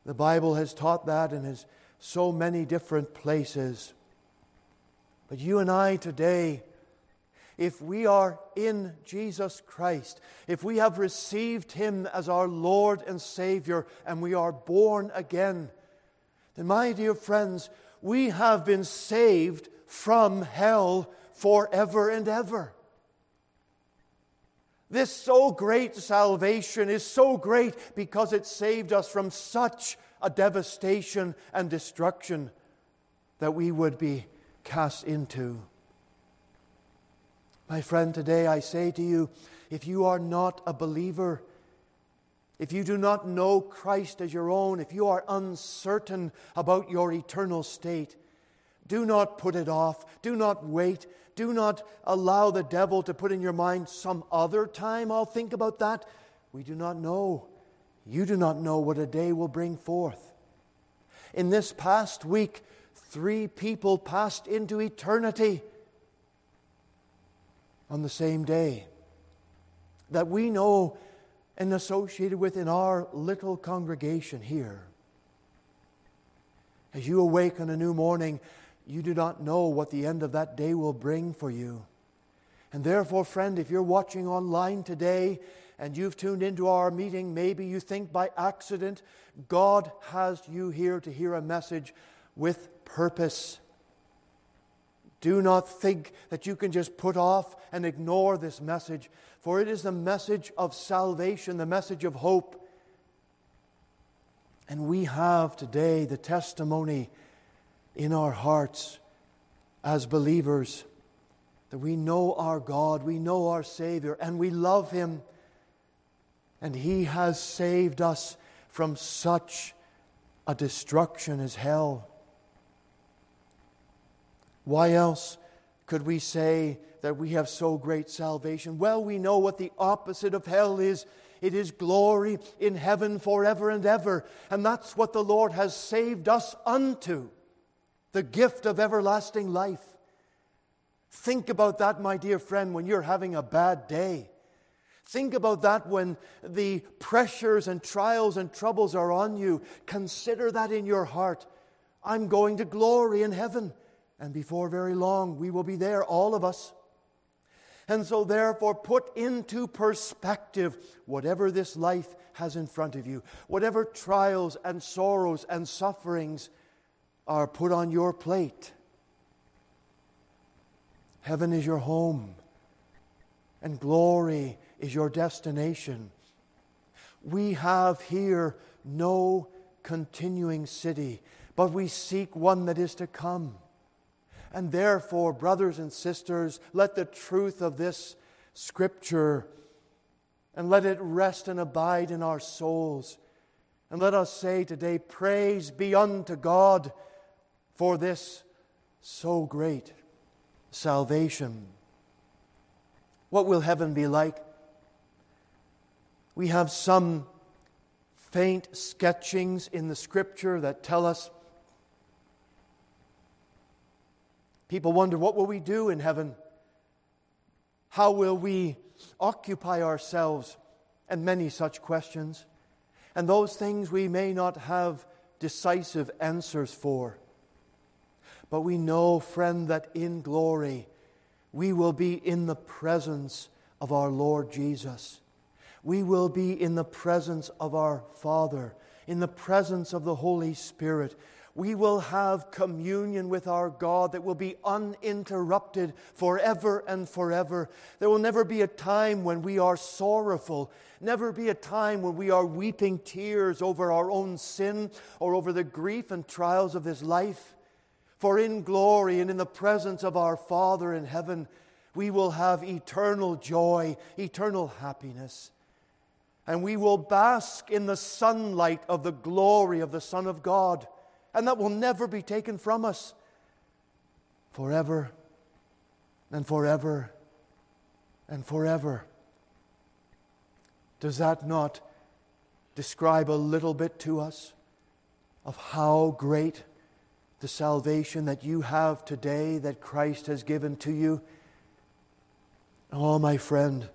The Bible has taught that in so many different places. But you and I today, if we are in Jesus Christ, if we have received Him as our Lord and Savior, and we are born again, then, my dear friends, we have been saved from hell forever and ever. This so great salvation is so great because it saved us from such a devastation and destruction that we would be cast into. My friend, today I say to you, if you are not a believer, if you do not know Christ as your own, if you are uncertain about your eternal state, do not put it off. Do not wait. Do not allow the devil to put in your mind, some other time I'll think about that. We do not know. You do not know what a day will bring forth. In this past week, three people passed into eternity on the same day that we know and associated with in our little congregation here. As you awake on a new morning, you do not know what the end of that day will bring for you. And therefore, friend, if you're watching online today and you've tuned into our meeting, maybe you think by accident, God has you here to hear a message with purpose. Do not think that you can just put off and ignore this message, for it is the message of salvation, the message of hope. And we have today the testimony in our hearts as believers that we know our God, we know our Savior, and we love Him. And He has saved us from such a destruction as hell. Why else could we say that we have so great salvation? Well, we know what the opposite of hell is. It is glory in heaven forever and ever. And that's what the Lord has saved us unto, the gift of everlasting life. Think about that, my dear friend, when you're having a bad day. Think about that when the pressures and trials and troubles are on you. Consider that in your heart. I'm going to glory in heaven. And before very long, we will be there, all of us. And so therefore, put into perspective whatever this life has in front of you, whatever trials and sorrows and sufferings are put on your plate. Heaven is your home, and glory is your destination. We have here no continuing city, but we seek one that is to come. And therefore, brothers and sisters, let the truth of this Scripture and let it rest and abide in our souls. And let us say today, praise be unto God for this so great salvation. What will heaven be like? We have some faint sketchings in the Scripture that tell us. People wonder, what will we do in heaven? How will we occupy ourselves? And many such questions. And those things we may not have decisive answers for. But we know, friend, that in glory we will be in the presence of our Lord Jesus. We will be in the presence of our Father, in the presence of the Holy Spirit. We will have communion with our God that will be uninterrupted forever and forever. There will never be a time when we are sorrowful, never be a time when we are weeping tears over our own sin or over the grief and trials of this life. For in glory and in the presence of our Father in heaven, we will have eternal joy, eternal happiness. And we will bask in the sunlight of the glory of the Son of God. And that will never be taken from us. Forever and forever and forever. Does that not describe a little bit to us of how great the salvation that you have today, that Christ has given to you? Oh, my friend,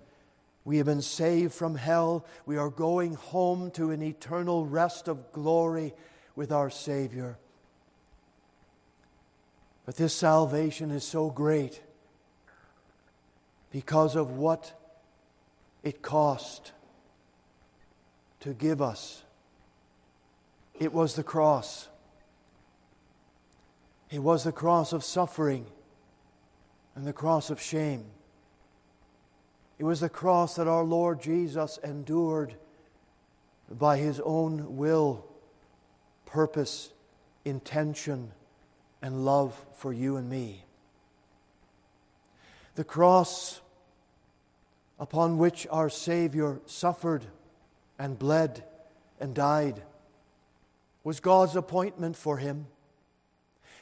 we have been saved from hell. We are going home to an eternal rest of glory with our Savior. But this salvation is so great because of what it cost to give us. It was the cross. It was the cross of suffering and the cross of shame. It was the cross that our Lord Jesus endured by His own will, purpose, intention, and love for you and me. The cross upon which our Savior suffered and bled and died was God's appointment for Him.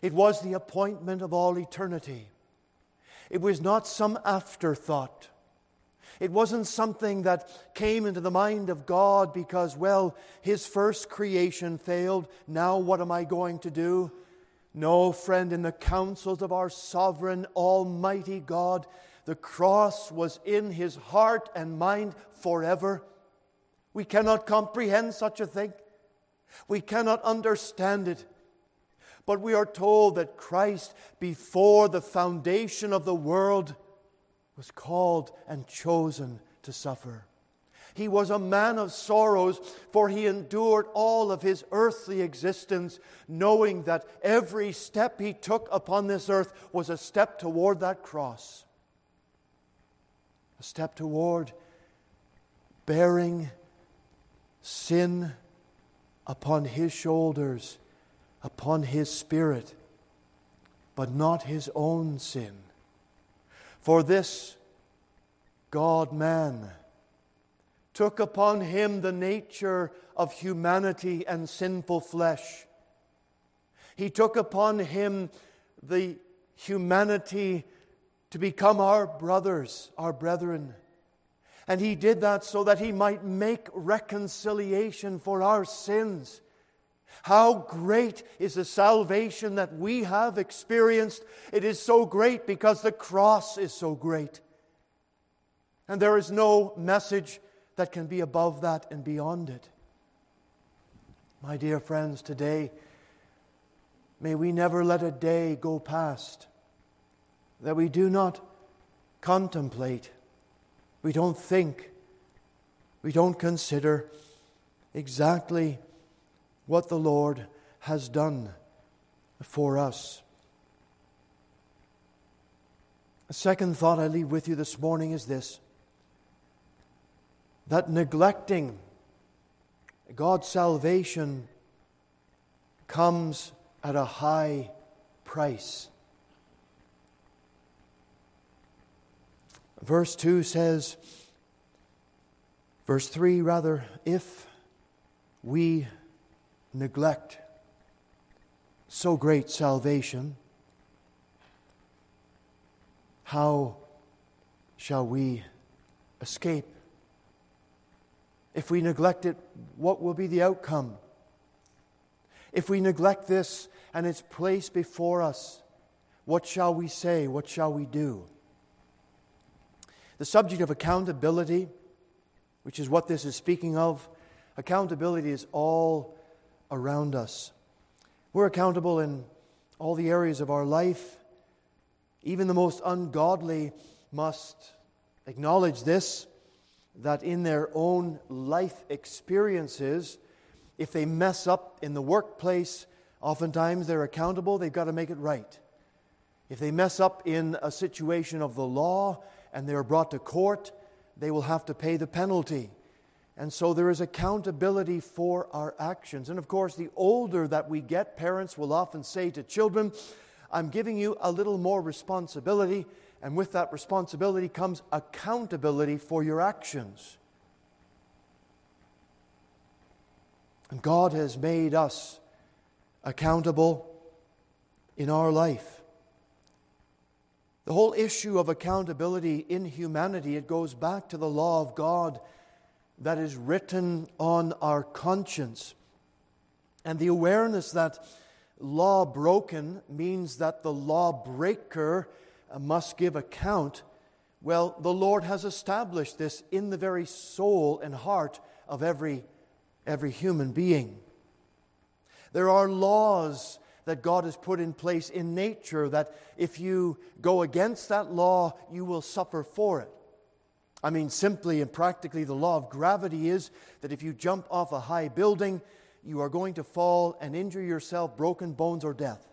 It was the appointment of all eternity. It was not some afterthought. It wasn't something that came into the mind of God because, well, His first creation failed. Now what am I going to do? No, friend, in the counsels of our sovereign, almighty God, the cross was in His heart and mind forever. We cannot comprehend such a thing. We cannot understand it. But we are told that Christ, before the foundation of the world, was called and chosen to suffer. He was a man of sorrows, for He endured all of His earthly existence, knowing that every step He took upon this earth was a step toward that cross, a step toward bearing sin upon His shoulders, upon His Spirit, but not His own sin. For this God-man took upon Him the nature of humanity and sinful flesh. He took upon Him the humanity to become our brothers, our brethren. And He did that so that He might make reconciliation for our sins. How great is the salvation that we have experienced. It is so great because the cross is so great. And there is no message that can be above that and beyond it. My dear friends, today, may we never let a day go past that we do not contemplate, we don't think, we don't consider exactly what the Lord has done for us. A second thought I leave with you this morning is this: that neglecting God's salvation comes at a high price. Verse two says, Verse three, rather, if we neglect so great salvation, how shall we escape? If we neglect it, what will be the outcome? If we neglect this and its place before us, what shall we say? What shall we do? The subject of accountability, which is what this is speaking of, accountability is all around us. We're accountable in all the areas of our life. Even the most ungodly must acknowledge this, that in their own life experiences, if they mess up in the workplace, oftentimes they're accountable. They've got to make it right. If they mess up in a situation of the law and they're brought to court, they will have to pay the penalty. And so there is accountability for our actions. And of course, the older that we get, parents will often say to children, I'm giving you a little more responsibility, and with that responsibility comes accountability for your actions. And God has made us accountable in our life. The whole issue of accountability in humanity, it goes back to the law of God that is written on our conscience. And the awareness that law broken means that the lawbreaker must give account. Well, the Lord has established this in the very soul and heart of every, every human being. There are laws that God has put in place in nature that if you go against that law, you will suffer for it. I mean, simply and practically, the law of gravity is that if you jump off a high building, you are going to fall and injure yourself, broken bones or death.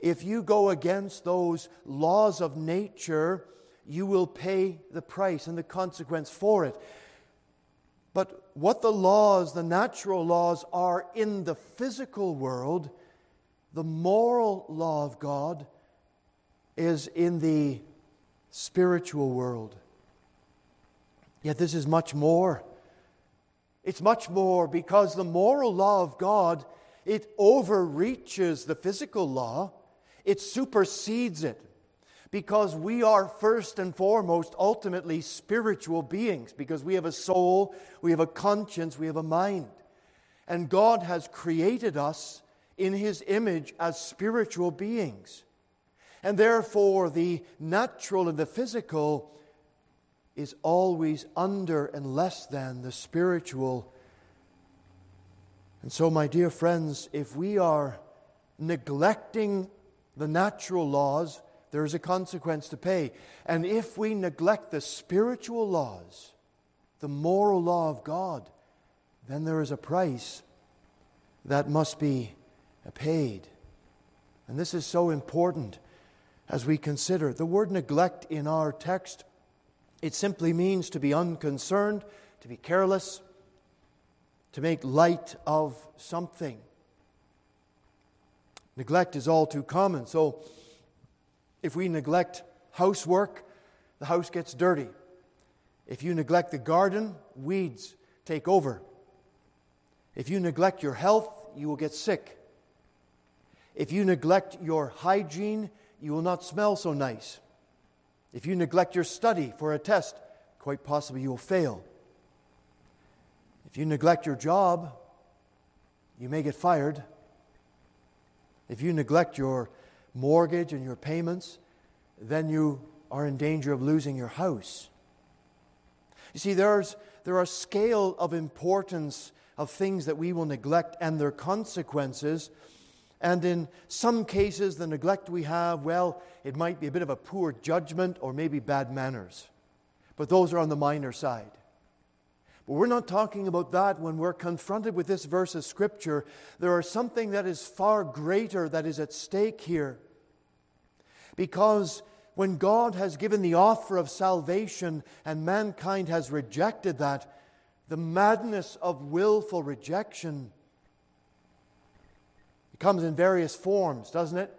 If you go against those laws of nature, you will pay the price and the consequence for it. But what the laws, the natural laws, are in the physical world, the moral law of God is in the spiritual world. Yet this is much more. It's much more because the moral law of God, it overreaches the physical law. It supersedes it. Because we are first and foremost ultimately spiritual beings, because we have a soul, we have a conscience, we have a mind. And God has created us in His image as spiritual beings. And therefore, the natural and the physical is always under and less than the spiritual. And so, my dear friends, if we are neglecting the natural laws, there is a consequence to pay. And if we neglect the spiritual laws, the moral law of God, then there is a price that must be paid. And this is so important as we consider. The word neglect in our text, it simply means to be unconcerned, to be careless, to make light of something. Neglect is all too common. So, if we neglect housework, the house gets dirty. If you neglect the garden, weeds take over. If you neglect your health, you will get sick. If you neglect your hygiene, you will not smell so nice. If you neglect your study for a test, quite possibly you will fail. If you neglect your job, you may get fired. If you neglect your mortgage and your payments, then you are in danger of losing your house. You see, there's there are scale of importance of things that we will neglect and their consequences. And in some cases, the neglect we have, well, it might be a bit of a poor judgment or maybe bad manners. But those are on the minor side. But we're not talking about that when we're confronted with this verse of Scripture. There is something that is far greater that is at stake here. Because when God has given the offer of salvation and mankind has rejected that, the madness of willful rejection, it comes in various forms, doesn't it?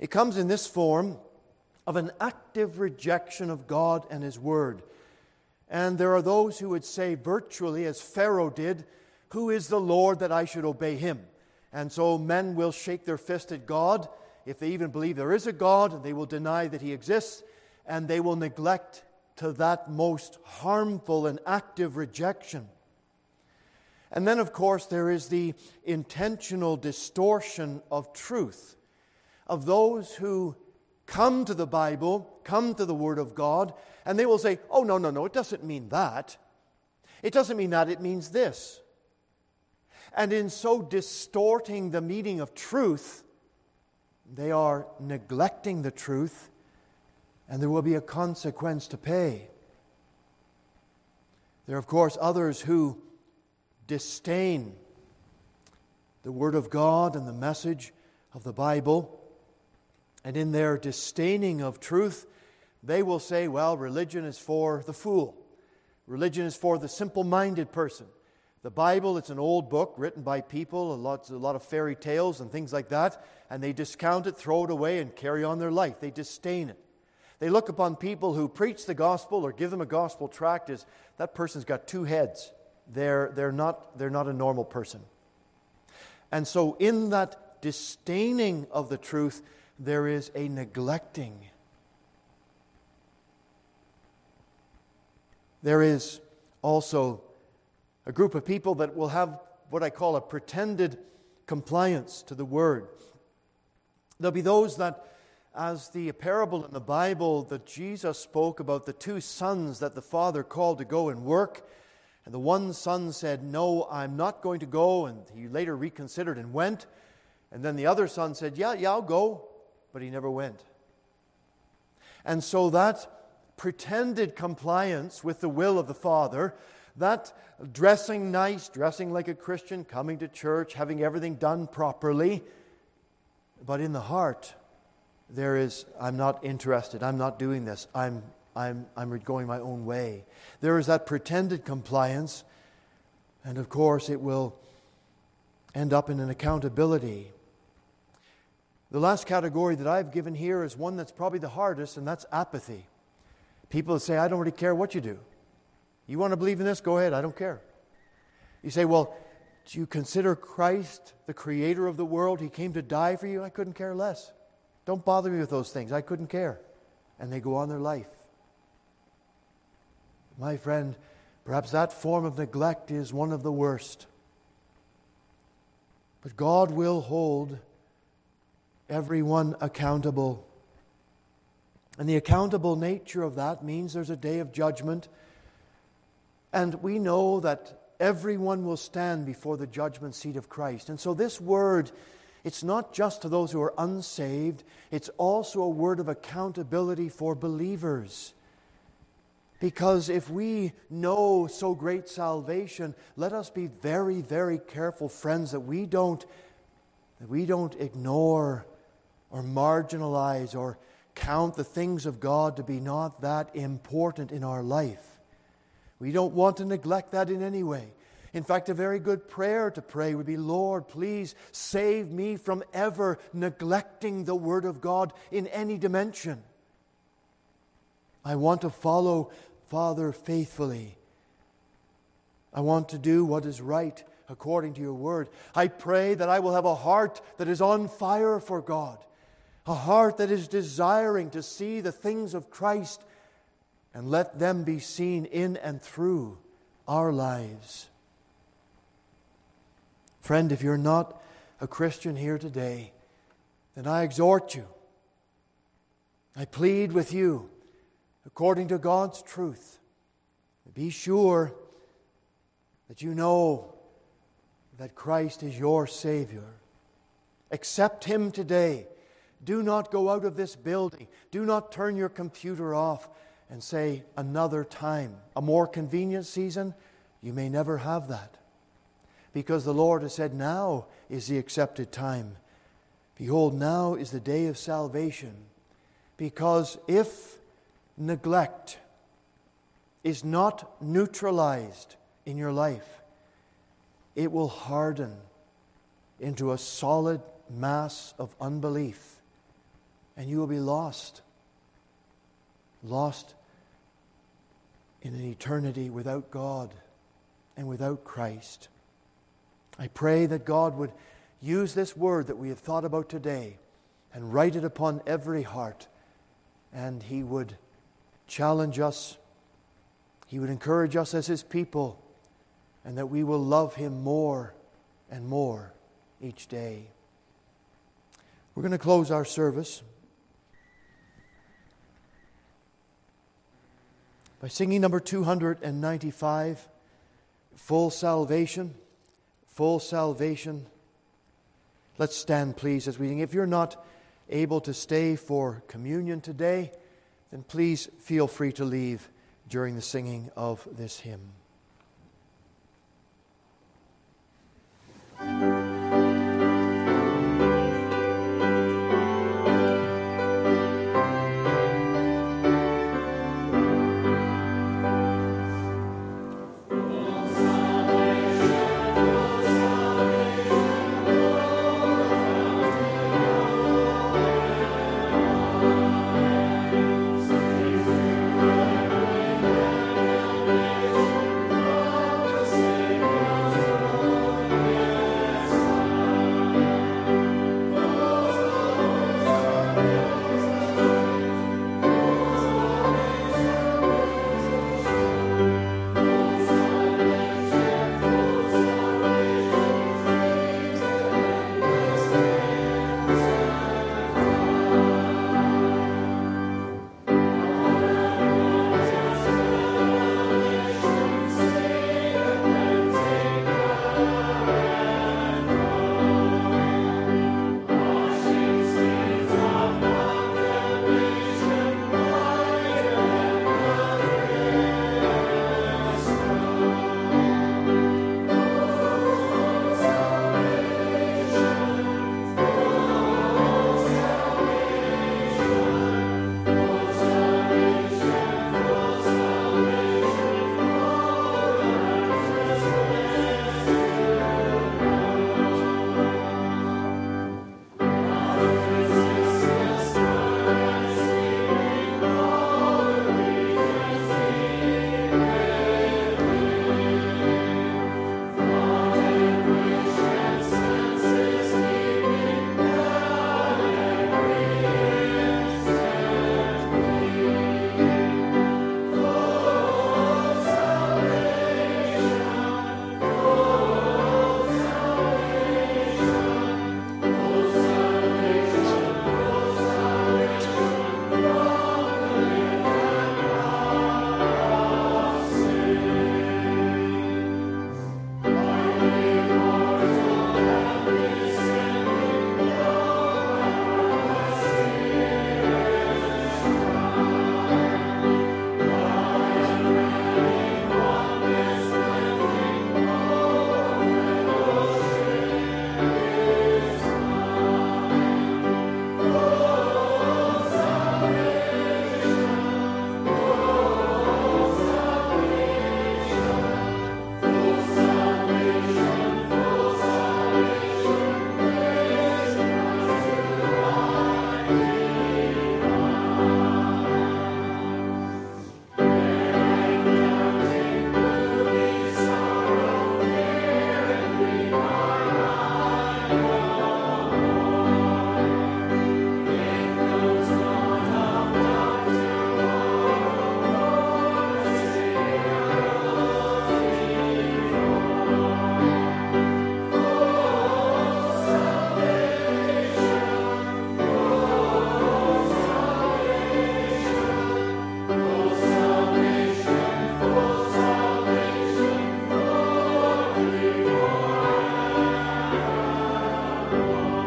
It comes in this form of an active rejection of God and His Word. And there are those who would say virtually, as Pharaoh did, "Who is the Lord that I should obey him?" And so men will shake their fist at God, if they even believe there is a God, and they will deny that he exists, and they will neglect to that most harmful and active rejection. And then, of course, there is the intentional distortion of truth, of those who come to the Bible, come to the Word of God, and they will say, "Oh, no, no, no, it doesn't mean that. It doesn't mean that, it means this." And in so distorting the meaning of truth, they are neglecting the truth, and there will be a consequence to pay. There are, of course, others who disdain the Word of God and the message of the Bible. And in their disdaining of truth, they will say, "Well, religion is for the fool. Religion is for the simple-minded person. The Bible, it's an old book written by people, a lot, a lot of fairy tales and things like that," and they discount it, throw it away, and carry on their life. They disdain it. They look upon people who preach the gospel or give them a gospel tract as, "That person's got two heads. They're, they're not, they're not a normal person." And so in that disdaining of the truth, there is a neglecting. There is also a group of people that will have what I call a pretended compliance to the Word. There'll be those that, as the parable in the Bible that Jesus spoke about, the two sons that the Father called to go and work, and the one son said, "No, I'm not going to go," and he later reconsidered and went. And then the other son said, "Yeah, yeah, I'll go," but he never went. And so that pretended compliance with the will of the Father, that dressing nice, dressing like a Christian, coming to church, having everything done properly, but in the heart, there is, "I'm not interested, I'm not doing this, I'm, I'm, I'm going my own way." There is that pretended compliance, and of course it will end up in an accountability. The last category that I've given here is one that's probably the hardest, and that's apathy. People say, "I don't really care what you do. You want to believe in this? Go ahead. I don't care." You say, "Well, do you consider Christ the creator of the world? He came to die for you. I couldn't care less. Don't bother me with those things. I couldn't care." And they go on their life. My friend, perhaps that form of neglect is one of the worst. But God will hold everyone accountable. And the accountable nature of that means there's a day of judgment. And we know that everyone will stand before the judgment seat of Christ. And so this word, it's not just to those who are unsaved, it's also a word of accountability for believers. Because if we know so great salvation, let us be very, very careful, friends, that we don't, that we don't ignore or marginalize or count the things of God to be not that important in our life. We don't want to neglect that in any way. In fact, a very good prayer to pray would be, "Lord, please save me from ever neglecting the Word of God in any dimension. I want to follow Father faithfully. I want to do what is right according to your word. I pray that I will have a heart that is on fire for God, a heart that is desiring to see the things of Christ and let them be seen in and through our lives." Friend, if you're not a Christian here today, then I exhort you, I plead with you, according to God's truth, be sure that you know that Christ is your Savior. Accept Him today. Do not go out of this building. Do not turn your computer off and say, "Another time, a more convenient season." You may never have that. Because the Lord has said, "Now is the accepted time. Behold, now is the day of salvation." Because if neglect is not neutralized in your life, it will harden into a solid mass of unbelief, and you will be lost. Lost in an eternity without God and without Christ. I pray that God would use this word that we have thought about today and write it upon every heart, and He would challenge us, He would encourage us as His people, and that we will love Him more and more each day. We're going to close our service by singing number two ninety-five, Full Salvation, Full Salvation. Let's stand, please, as we sing. If you're not able to stay for communion today, then please feel free to leave during the singing of this hymn.